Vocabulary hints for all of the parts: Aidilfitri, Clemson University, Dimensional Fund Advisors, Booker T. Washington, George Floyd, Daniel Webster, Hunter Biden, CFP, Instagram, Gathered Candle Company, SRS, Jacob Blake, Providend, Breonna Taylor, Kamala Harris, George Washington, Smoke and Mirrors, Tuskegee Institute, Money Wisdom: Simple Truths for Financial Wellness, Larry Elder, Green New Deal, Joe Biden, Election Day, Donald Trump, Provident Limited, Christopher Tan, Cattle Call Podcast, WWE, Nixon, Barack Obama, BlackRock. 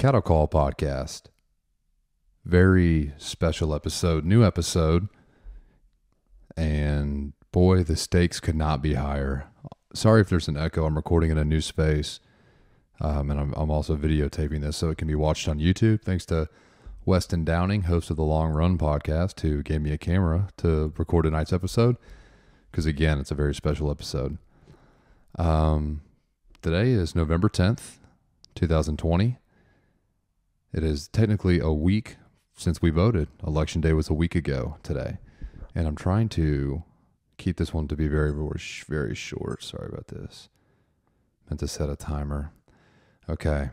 Cattle Call Podcast. Very special episode, new episode. And boy, the stakes could not be higher. Sorry if there's an echo. I'm recording in a new space. And I'm also videotaping this so it can be watched on YouTube. Thanks to Weston Downing, host of the Long Run podcast, who gave me a camera to record tonight's episode. Because again, it's a very special episode. Today is November 10th, 2020. It is technically a week since we voted. Election day was a week ago today. And I'm trying to keep this one to be very, very short. Sorry about this. Meant to set a timer. Okay,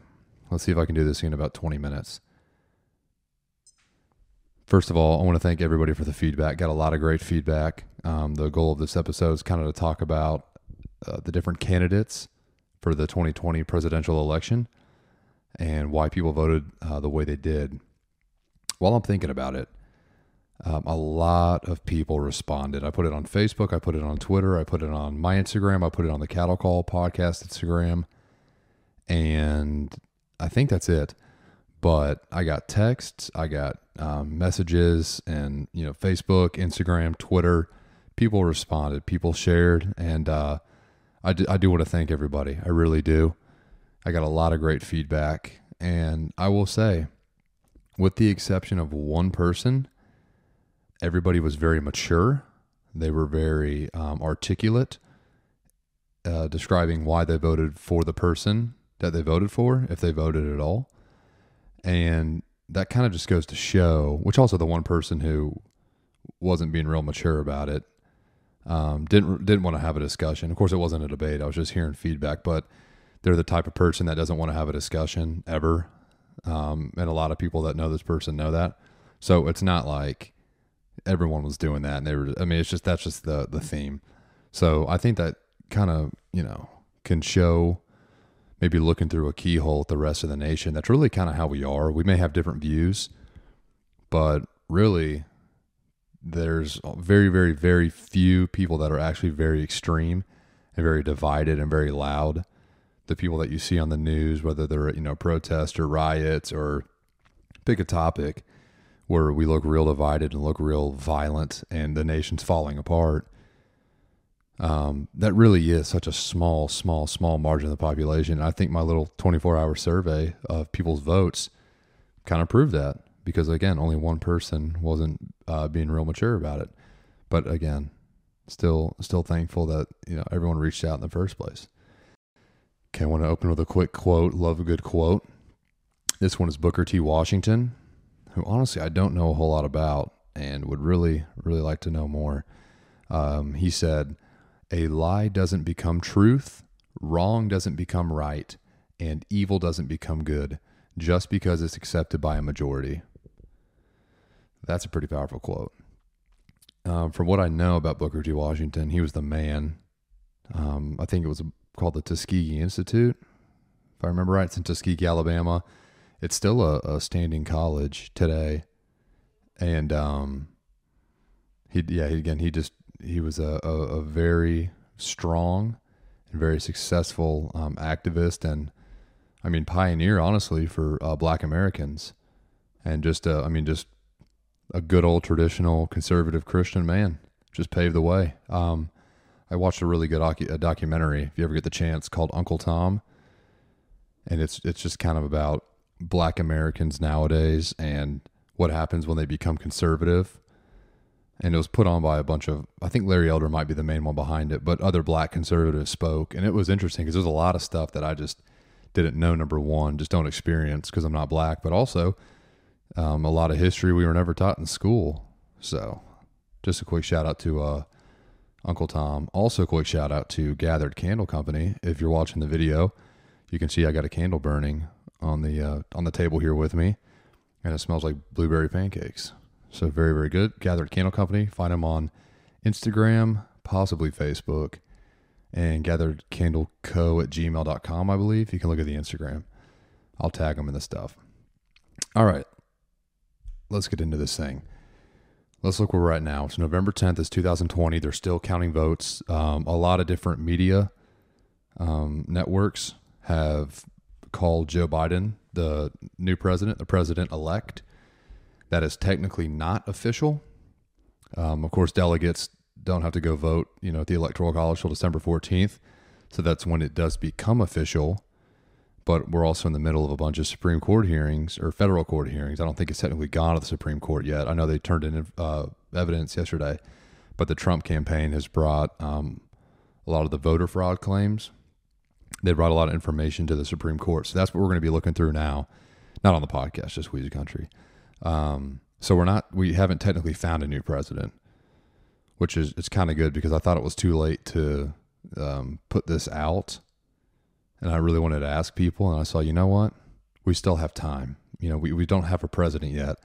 let's see if I can do this in about 20 minutes. First of all, I want to thank everybody for the feedback. Got a lot of great feedback. The goal of this episode is kind of to talk about the different candidates for the 2020 presidential election and why people voted the way they did. While I'm thinking about it, a lot of people responded. I put it on Facebook. I put it on Twitter. I put it on my Instagram. I put it on the Cattle Call Podcast Instagram. And I think that's it. But I got texts, I got messages, and Facebook, Instagram, Twitter. People responded, people shared, and I do want to thank everybody. I really do. I got a lot of great feedback, and I will say, with the exception of one person, everybody was very mature. They were very articulate, describing why they voted for the person that they voted for, if they voted at all. And that kind of just goes to show, which also the one person who wasn't being real mature about it, didn't want to have a discussion. Of course, it wasn't a debate. I was just hearing feedback, but they're the type of person that doesn't want to have a discussion ever. And a lot of people that know this person know that. So it's not like everyone was doing that. And they were, I mean, it's just, that's just the theme. So I think that kind of, can show, maybe looking through a keyhole at the rest of the nation. That's really kind of how we are. We may have different views, but really there's very, very, very few people that are actually very extreme and very divided and very loud. The people that you see on the news, whether they're, protests or riots or pick a topic where we look real divided and look real violent and the nation's falling apart. That really is such a small margin of the population. And I think my little 24-hour survey of people's votes kind of proved that because, again, only one person wasn't being real mature about it. But, again, still thankful that, everyone reached out in the first place. Okay, I want to open with a quick quote. Love a good quote. This one is Booker T. Washington, who, honestly, I don't know a whole lot about and would really, really like to know more. He said, "A lie doesn't become truth, wrong doesn't become right, and evil doesn't become good just because it's accepted by a majority." That's a pretty powerful quote. From what I know about Booker T. Washington, he was the man. I think it was called the Tuskegee Institute, if I remember right. It's in Tuskegee, Alabama. It's still a standing college today. And he was a very strong and very successful activist and, pioneer, honestly, for Black Americans. And just a good old traditional conservative Christian man. Just paved the way. I watched a really good documentary, if you ever get the chance, called Uncle Tom. And it's just kind of about Black Americans nowadays and what happens when they become conservative. And it was put on by a bunch of, I think Larry Elder might be the main one behind it, but other Black conservatives spoke. And it was interesting because there's a lot of stuff that I just didn't know, number one, just don't experience because I'm not Black, but also a lot of history we were never taught in school. So just a quick shout out to Uncle Tom. Also a quick shout out to Gathered Candle Company. If you're watching the video, you can see I got a candle burning on the table here with me, and it smells like blueberry pancakes. So very, very good. Gathered Candle Company. Find them on Instagram, possibly Facebook, and gatheredcandleco@gmail.com, I believe. You can look at the Instagram. I'll tag them in the stuff. All right. Let's get into this thing. Let's look where we're at now. It's November 10th. It's 2020. They're still counting votes. A lot of different media networks have called Joe Biden the new president, the president-elect. That is technically not official. Of course, delegates don't have to go vote, you know, at the Electoral College till December 14th. So that's when it does become official. But we're also in the middle of a bunch of Supreme Court hearings or federal court hearings. I don't think it's technically gone to the Supreme Court yet. I know they turned in evidence yesterday, but the Trump campaign has brought a lot of the voter fraud claims. They brought a lot of information to the Supreme Court. So that's what we're going to be looking through now. Not on the podcast, just We the Country. So we haven't technically found a new president, which is, it's kind of good because I thought it was too late to put this out. And I really wanted to ask people, and I saw, you know what? We still have time. You know, we don't have a president yet.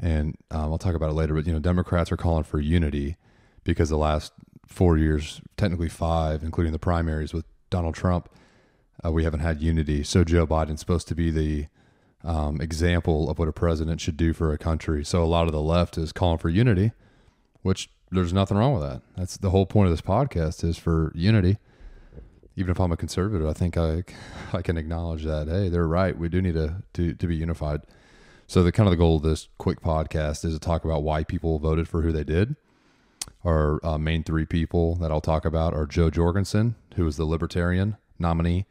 And I'll talk about it later, but, you know, Democrats are calling for unity because the last 4 years, technically five, including the primaries with Donald Trump, we haven't had unity. So Joe Biden's supposed to be the example of what a president should do for a country. So a lot of the left is calling for unity, which there's nothing wrong with that. That's the whole point of this podcast, is for unity. Even if I'm a conservative, I think I can acknowledge that, hey, they're right. We do need to be unified. So the kind of the goal of this quick podcast is to talk about why people voted for who they did. Our main three people that I'll talk about are Joe Jorgensen, who is the Libertarian nominee,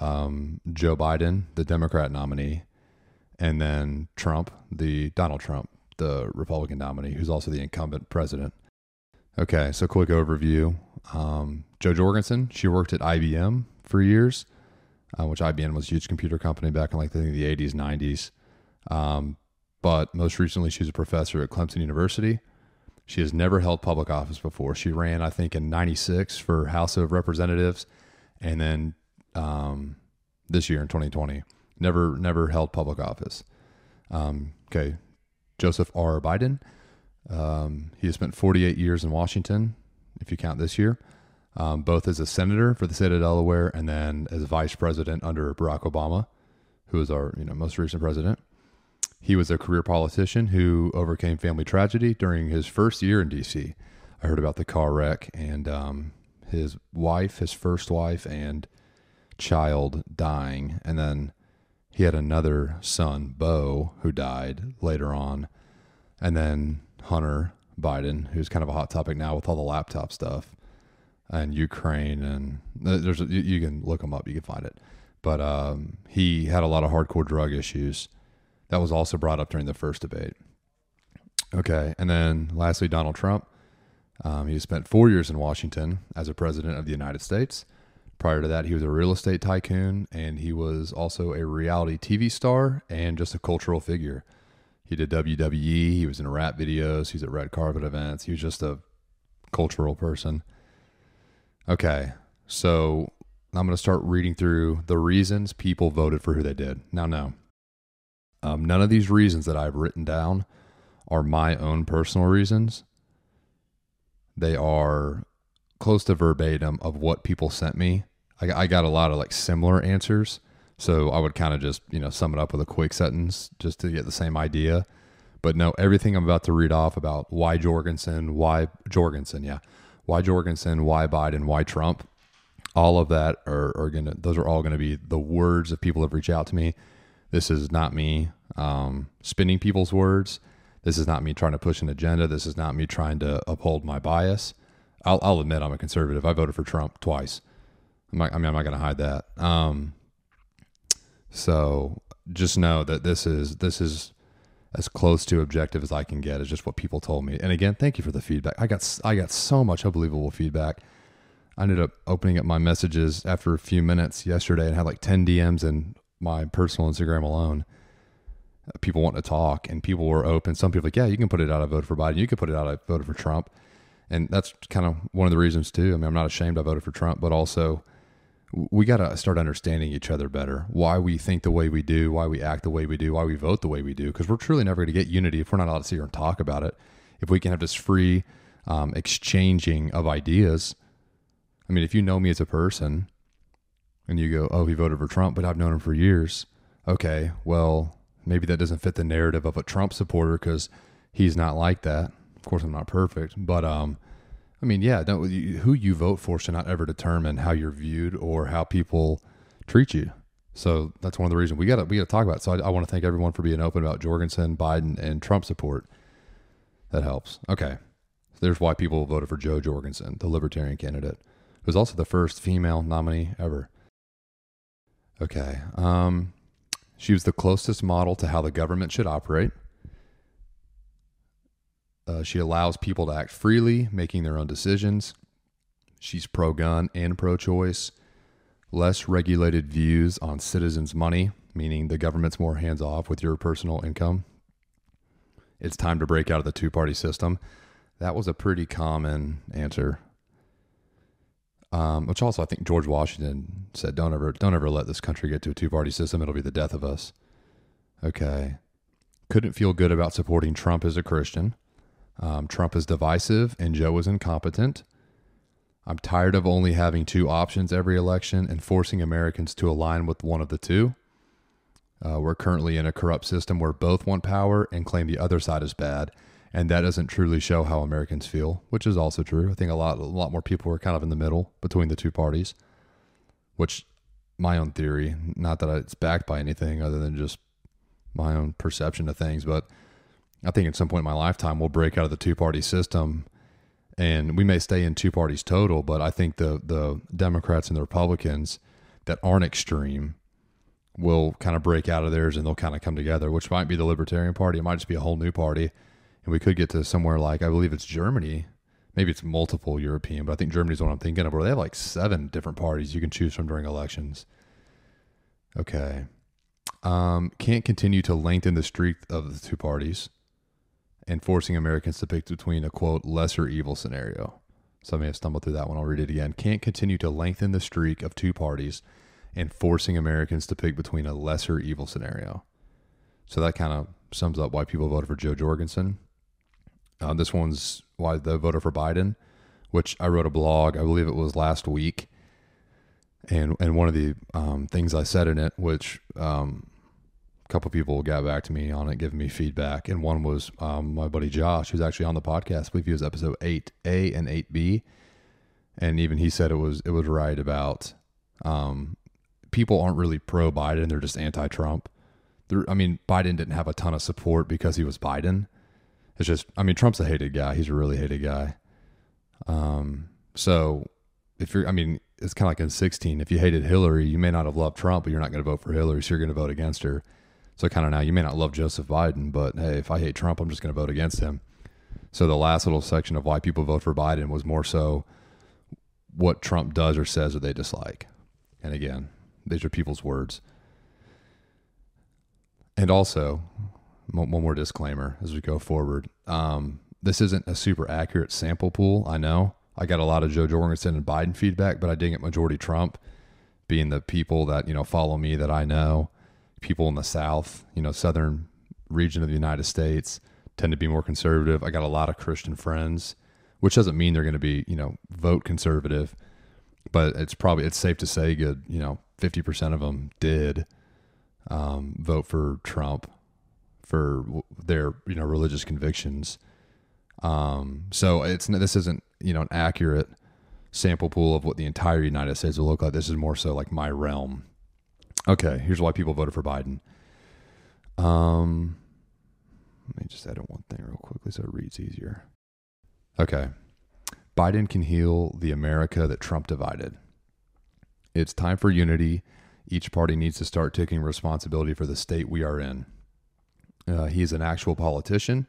Joe Biden, the Democrat nominee, and then Trump, the Donald Trump, the Republican nominee, who's also the incumbent president. Okay, so quick overview. Joe Jorgensen, she worked at IBM for years, which IBM was a huge computer company back in like the 80s, 90s. But most recently, she's a professor at Clemson University. She has never held public office before. She ran, I think, in 96 for House of Representatives, and then this year in 2020. Never held public office. Okay, Joseph R. Biden. He has spent 48 years in Washington, if you count this year, both as a senator for the state of Delaware and then as vice president under Barack Obama, who is our most recent president. He was a career politician who overcame family tragedy during his first year in D.C. I heard about the car wreck, and his wife, his first wife, and child dying, and then he had another son, Beau, who died later on, and then Hunter Biden, who's kind of a hot topic now with all the laptop stuff and Ukraine, and you can look him up, you can find it. But he had a lot of hardcore drug issues. That was also brought up during the first debate. Okay, and then lastly, Donald Trump. He spent 4 years in Washington as a president of the United States. Prior to that, he was a real estate tycoon, and he was also a reality TV star and just a cultural figure. He did WWE. He was in rap videos. He's at red carpet events. He was just a cultural person. Okay, so I'm going to start reading through the reasons people voted for who they did. Now, none of these reasons that I've written down are my own personal reasons. They are close to verbatim of what people sent me. I got a lot of like similar answers. So I would kind of just, sum it up with a quick sentence just to get the same idea. But no, everything I'm about to read off about why Jorgensen, why Biden, why Trump, all of that those are all going to be the words of people that have reached out to me. This is not me spinning people's words. This is not me trying to push an agenda. This is not me trying to uphold my bias. I'll admit I'm a conservative. I voted for Trump twice. I'm not going to hide that. So just know that this is as close to objective as I can get. It's just what people told me. And again, thank you for the feedback. I got so much unbelievable feedback. I ended up opening up my messages after a few minutes yesterday and had like 10 DMs in my personal Instagram alone. People want to talk, and people were open. Some people were like, yeah, you can put it out. I voted for Biden. You can put it out. I voted for Trump. And that's kind of one of the reasons too. I mean, I'm not ashamed I voted for Trump, but also we got to start understanding each other better, why we think the way we do, why we act the way we do, why we vote the way we do, because we're truly never going to get unity if we're not allowed to sit here and talk about it. If we can have this free exchanging of ideas. I mean, if you know me as a person and you go, oh, he voted for Trump, but I've known him for years. Okay, well, maybe that doesn't fit the narrative of a Trump supporter because he's not like that. Of course, I'm not perfect, but who you vote for should not ever determine how you're viewed or how people treat you. So that's one of the reasons we got to talk about it. So I want to thank everyone for being open about Jorgensen, Biden, and Trump support. That helps. Okay. So there's why people voted for Joe Jorgensen, the libertarian candidate, who's also the first female nominee ever. Okay. She was the closest model to how the government should operate. She allows people to act freely, making their own decisions. She's pro-gun and pro-choice. Less regulated views on citizens' money, meaning the government's more hands-off with your personal income. It's time to break out of the two-party system. That was a pretty common answer. Which also I think George Washington said, don't ever let this country get to a two-party system. It'll be the death of us. Okay. Couldn't feel good about supporting Trump as a Christian. Trump is divisive and Joe is incompetent. I'm tired of only having two options every election and forcing Americans to align with one of the two. We're currently in a corrupt system where both want power and claim the other side is bad. And that doesn't truly show how Americans feel, which is also true. I think a lot more people are kind of in the middle between the two parties, which my own theory, not that it's backed by anything other than just my own perception of things. But I think at some point in my lifetime, we'll break out of the two-party system and we may stay in two parties total. But I think the Democrats and the Republicans that aren't extreme will kind of break out of theirs and they'll kind of come together, which might be the Libertarian Party. It might just be a whole new party. And we could get to somewhere like, I believe it's Germany. Maybe it's multiple European, but I think Germany's what I'm thinking of, where they have like 7 different parties you can choose from during elections. Okay. Can't continue to lengthen the streak of the two parties and forcing Americans to pick between a, quote, lesser evil scenario. So I may have stumbled through that one. I'll read it again. Can't continue to lengthen the streak of two parties and forcing Americans to pick between a lesser evil scenario. So that kind of sums up why people voted for Joe Jorgensen. This one's why they voted for Biden, which I wrote a blog, I believe it was last week. And one of the things I said in it, which a couple people got back to me on it, giving me feedback. And one was my buddy Josh, who's actually on the podcast. I believe he was episode 8A and 8B. And even he said it was right about people aren't really pro-Biden. They're just anti-Trump. I mean, Biden didn't have a ton of support because he was Biden. It's just, I mean, Trump's a hated guy. He's a really hated guy. So if you're, I mean, it's kind of like in 16, if you hated Hillary, you may not have loved Trump, but you're not going to vote for Hillary. So you're going to vote against her. So kind of now you may not love Joseph Biden, but hey, if I hate Trump, I'm just going to vote against him. So the last little section of why people vote for Biden was more so what Trump does or says that they dislike. And again, these are people's words. And also, one more disclaimer as we go forward. This isn't a super accurate sample pool. I know I got a lot of Joe Jorgensen and Biden feedback, but I did get majority Trump, being the people that, you know, follow me, that I know. People in the South, you know, southern region of the United States tend to be more conservative. I got a lot of Christian friends, which doesn't mean they're going to be, you know, vote conservative, but it's safe to say good, you know, 50% of them did. Vote for Trump for their, you know, religious convictions. So this isn't, you know, an accurate sample pool of what the entire United States will look like. This is more so like my realm. Okay. Here's why people voted for Biden. Let me just edit one thing real quickly so it reads easier. Okay. Biden can heal the America that Trump divided. It's time for unity. Each party needs to start taking responsibility for the state we are in. He is an actual politician.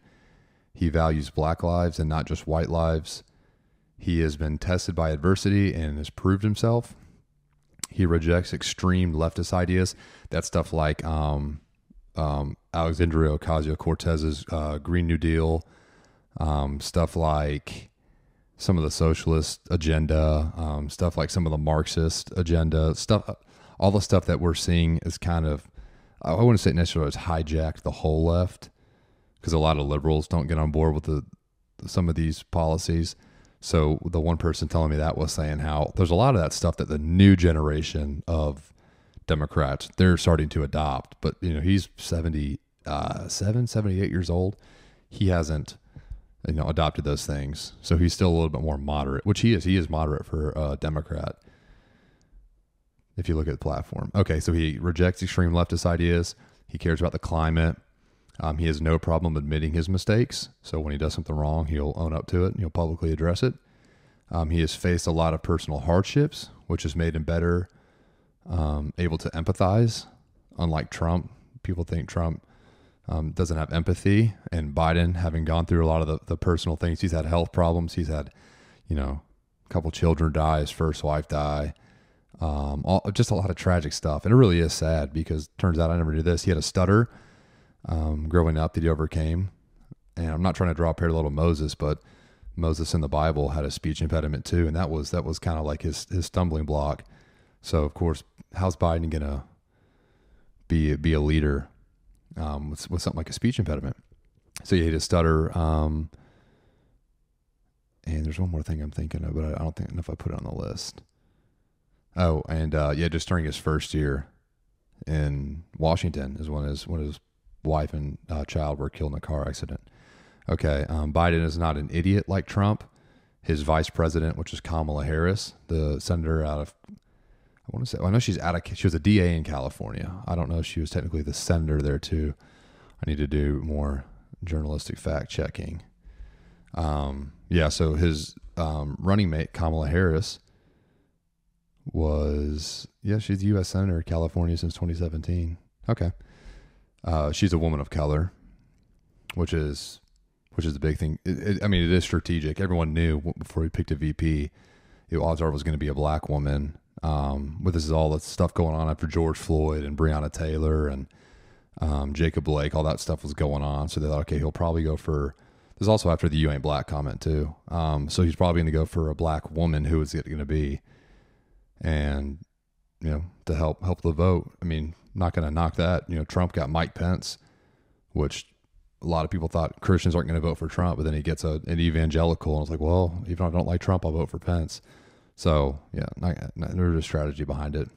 He values black lives and not just white lives. He has been tested by adversity and has proved himself. He rejects extreme leftist ideas. That stuff like Alexandria Ocasio-Cortez's Green New Deal, stuff like some of the socialist agenda, stuff like some of the Marxist agenda, stuff... All the stuff that we're seeing is kind of, I wouldn't say necessarily it's hijacked the whole left, because a lot of liberals don't get on board with some of these policies. So the one person telling me that was saying how there's a lot of that stuff that the new generation of Democrats, they're starting to adopt. But, you know, he's 78 years old. He hasn't, you know, adopted those things. So he's still a little bit more moderate, which he is. He is moderate for a Democrat. if you look at the platform. Okay, so he rejects extreme leftist ideas. He cares about the climate. He has no problem admitting his mistakes. So when he does something wrong, he'll own up to it and he'll publicly address it. He has faced a lot of personal hardships, which has made him better able to empathize. Unlike Trump, people think Trump doesn't have empathy. And Biden, having gone through a lot of the personal things, he's had health problems. He's had, you know, a couple children die, his first wife die. Just a lot of tragic stuff. And it really is sad because it turns out I never knew this. He had a stutter growing up that he overcame. And I'm not trying to draw a parallel to Moses, but Moses in the Bible had a speech impediment too. And that was kind of like his stumbling block. So of course, how's Biden going to be a leader with something like a speech impediment? So he had a stutter. And there's one more thing I'm thinking of, but I don't think if I put it on the list. Oh, and just during his first year in Washington is when his wife and child were killed in a car accident. Okay, Biden is not an idiot like Trump. His vice president, which is Kamala Harris, the senator out of, she was a DA in California. I don't know if she was technically the senator there too. I need to do more journalistic fact checking. So his running mate, Kamala Harris, she's the U.S. Senator of California since 2017. Okay. She's a woman of color, which is the big thing. It is strategic. Everyone knew before he picked a VP, the odds are it was going to be a black woman. But this is all the stuff going on after George Floyd and Breonna Taylor and Jacob Blake, all that stuff was going on. So they thought, okay, he'll probably go for, there's also after the "you ain't black" comment too. So he's probably going to go for a black woman. Who is it going to be? And, you know, to help the vote. Not going to knock that. You know, Trump got Mike Pence, which a lot of people thought Christians aren't going to vote for Trump, but then he gets an evangelical, and it's like, well, even if I don't like Trump, I'll vote for Pence. So yeah, there's a strategy behind it.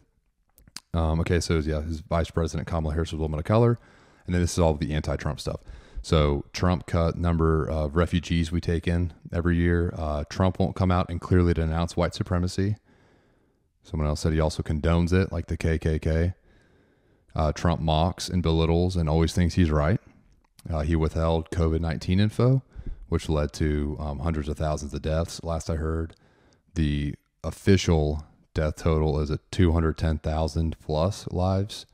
His vice president, Kamala Harris, was a woman of color. And then this is all the anti-Trump stuff. So Trump cut number of refugees we take in every year. Trump won't come out and clearly denounce white supremacy. Someone else said he also condones it, like the KKK. Trump mocks and belittles and always thinks he's right. He withheld COVID-19 info, which led to hundreds of thousands of deaths. Last I heard, the official death total is at 210,000 plus lives.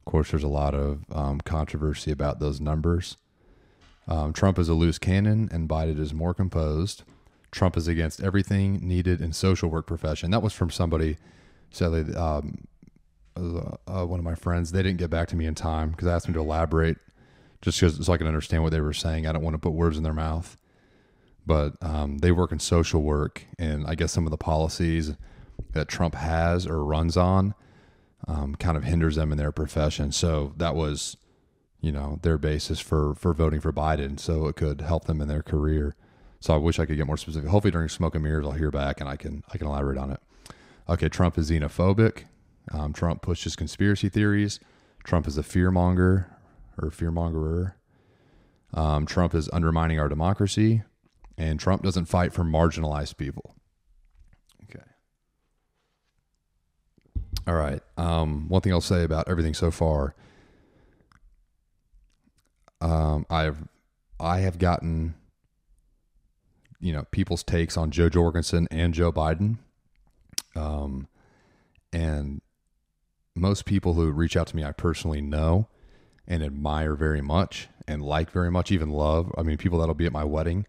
Of course, there's a lot of controversy about those numbers. Trump is a loose cannon and Biden is more composed. Trump is against everything needed in social work profession. That was from somebody, sadly, one of my friends. They didn't get back to me in time because I asked them to elaborate just so I can understand what they were saying. I don't want to put words in their mouth, but they work in social work, and I guess some of the policies that Trump has or runs on kind of hinders them in their profession. So that was, their basis for voting for Biden, so it could help them in their career. So I wish I could get more specific. Hopefully during Smoke and Mirrors, I'll hear back and I can elaborate on it. Okay, Trump is xenophobic. Trump pushes conspiracy theories. Trump is a fearmongerer. Trump is undermining our democracy. And Trump doesn't fight for marginalized people. Okay. All right. One thing I'll say about everything so far, I have gotten people's takes on Joe Jorgensen and Joe Biden. And most people who reach out to me, I personally know and admire very much and like very much, even love. People that'll be at my wedding.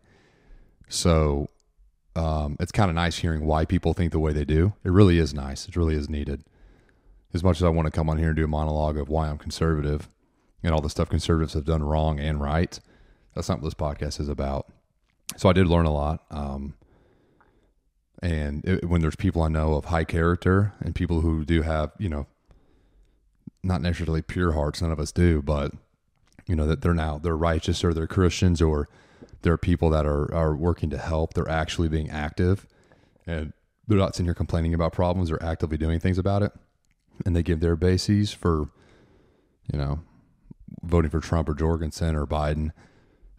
So, it's kind of nice hearing why people think the way they do. It really is nice. It really is needed. As much as I want to come on here and do a monologue of why I'm conservative and all the stuff conservatives have done wrong and right, that's not what this podcast is about. So I did learn a lot. When there's people I know of high character and people who do have, not necessarily pure hearts, none of us do, but that they're righteous or they're Christians or they're people that are working to help. They're actually being active and they're not sitting here complaining about problems. They're actively doing things about it. And they give their bases for, voting for Trump or Jorgensen or Biden.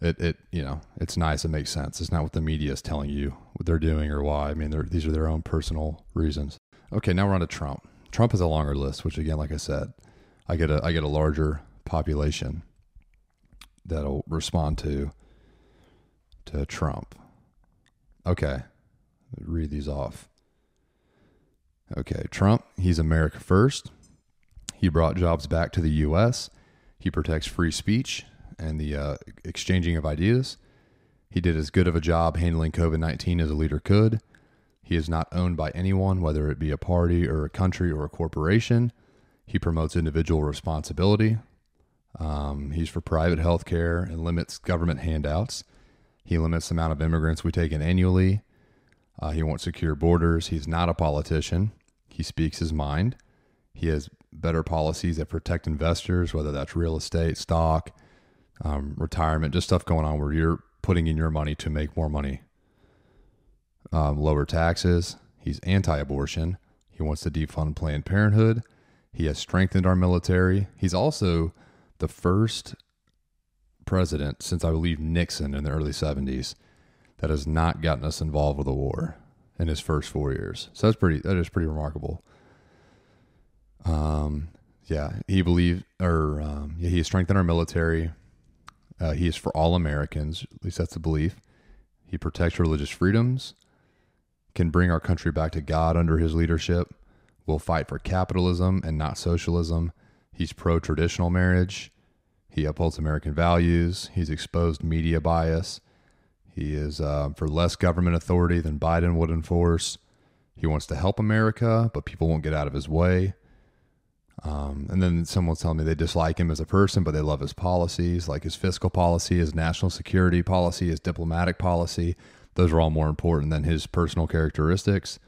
It's nice. It makes sense. It's not what the media is telling you what they're doing or why. These are their own personal reasons. Okay, now we're on to Trump. Trump has a longer list, which again, like I said, I get a larger population that'll respond to Trump. Okay, read these off. Okay, Trump, he's America first. He brought jobs back to the U.S. He protects free speech and the exchanging of ideas. He did as good of a job handling COVID-19 as a leader could. He is not owned by anyone, whether it be a party or a country or a corporation. He promotes individual responsibility. He's for private health care and limits government handouts. He limits the amount of immigrants we take in annually. He wants secure borders. He's not a politician. He speaks his mind. He has better policies that protect investors, whether that's real estate, stock, retirement, just stuff going on where you're putting in your money to make more money. Lower taxes. He's anti-abortion. He wants to defund Planned Parenthood. He has strengthened our military. He's also the first president since I believe Nixon in the early 70s that has not gotten us involved with a war in his first 4 years. So that is pretty remarkable. He has strengthened our military. He is for all Americans. At least that's the belief. He protects religious freedoms, can bring our country back to God under his leadership, will fight for capitalism and not socialism. He's pro-traditional marriage. He upholds American values. He's exposed media bias. He is for less government authority than Biden would enforce. He wants to help America, but people won't get out of his way. And then someone's telling me they dislike him as a person, but they love his policies, like his fiscal policy, his national security policy, his diplomatic policy. Those are all more important than his personal characteristics.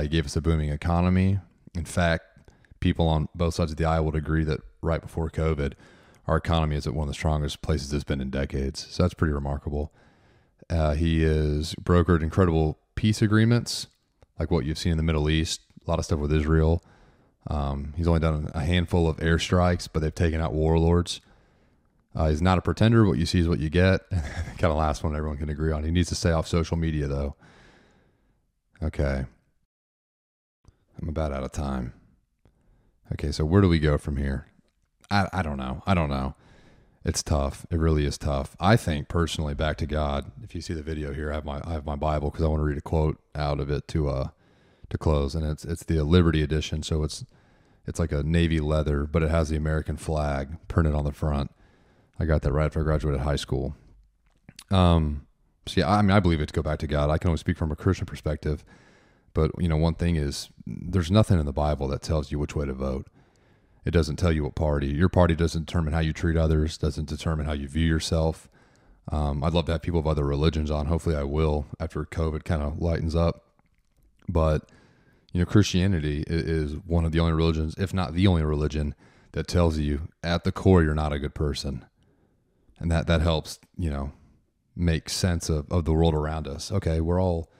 He gave us a booming economy. In fact, people on both sides of the aisle would agree that right before COVID, our economy is at one of the strongest places it's been in decades. So that's pretty remarkable. He has brokered incredible peace agreements, like what you've seen in the Middle East, a lot of stuff with Israel. He's only done a handful of airstrikes, but they've taken out warlords. He's not a pretender. What you see is what you get. Kind of last one everyone can agree on. He needs to stay off social media, though. Okay. I'm about out of time. Okay, so where do we go from here? I don't know. It's tough. It really is tough. I think personally, back to God. If you see the video here, I have my Bible because I want to read a quote out of it to close, and it's the Liberty edition, so it's like a navy leather, but it has the American flag printed on the front. I got that right after I graduated high school. So yeah, I mean, I believe it's go back to God. I can only speak from a Christian perspective, but you know, one thing is there's nothing in the Bible that tells you which way to vote. It doesn't tell you what party. Your party doesn't determine how you treat others, doesn't determine how you view yourself. I'd love to have people of other religions on. Hopefully I will after COVID kind of lightens up. But, you know, Christianity is one of the only religions, if not the only religion, that tells you at the core you're not a good person. And that helps, you know, make sense of the world around us. Okay, we're all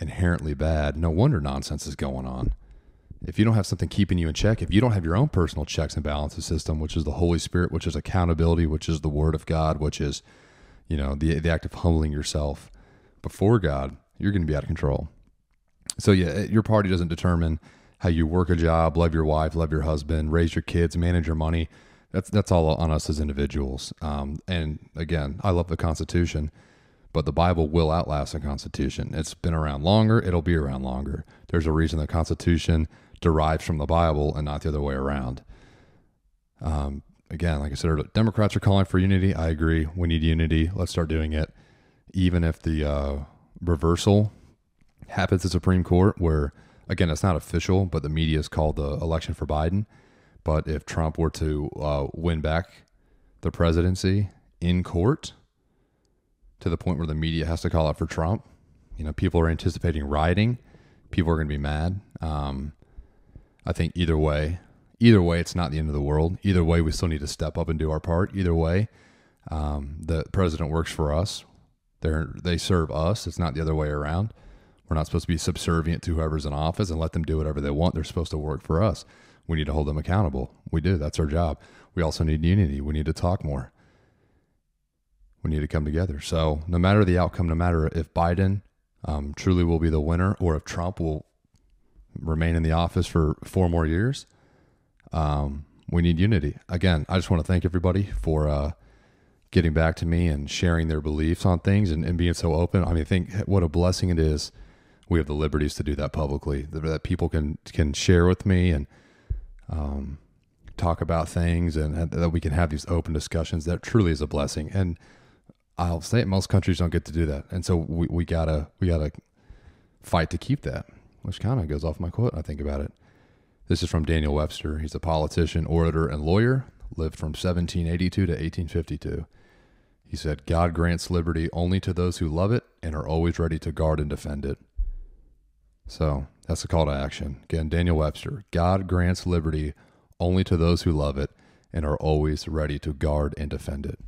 inherently bad. No wonder nonsense is going on. If you don't have something keeping you in check, if you don't have your own personal checks and balances system, which is the Holy Spirit, which is accountability, which is the Word of God, which is, you know, the act of humbling yourself before God, you're going to be out of control. So yeah, your party doesn't determine how you work a job, love your wife, love your husband, raise your kids, manage your money. That's all on us as individuals. And again, I love the Constitution, but the Bible will outlast the Constitution. It's been around longer. It'll be around longer. There's a reason the Constitution derives from the Bible and not the other way around. Again, like I said, Democrats are calling for unity. I agree. We need unity. Let's start doing it. Even if the reversal happens at Supreme Court, where, again, it's not official, but the media has called the election for Biden. But if Trump were to win back the presidency in court to the point where the media has to call out for Trump, you know, people are anticipating rioting. People are going to be mad. I think either way, it's not the end of the world. Either way, we still need to step up and do our part. Either way, the president works for us. They serve us. It's not the other way around. We're not supposed to be subservient to whoever's in office and let them do whatever they want. They're supposed to work for us. We need to hold them accountable. We do. That's our job. We also need unity. We need to talk more. We need to come together. So no matter the outcome, no matter if Biden truly will be the winner or if Trump will remain in the office for 4 more years. We need unity. Again, I just want to thank everybody for getting back to me and sharing their beliefs on things and being so open. I mean, I think what a blessing it is we have the liberties to do that publicly, that people can share with me and talk about things, and that we can have these open discussions. That truly is a blessing. And I'll say it, most countries don't get to do that. And so we gotta fight to keep that, which kind of goes off my quote when I think about it. This is from Daniel Webster. He's a politician, orator, and lawyer, lived from 1782 to 1852. He said, "God grants liberty only to those who love it and are always ready to guard and defend it." So that's the call to action. Again, Daniel Webster, "God grants liberty only to those who love it and are always ready to guard and defend it."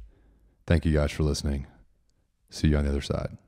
Thank you guys for listening. See you on the other side.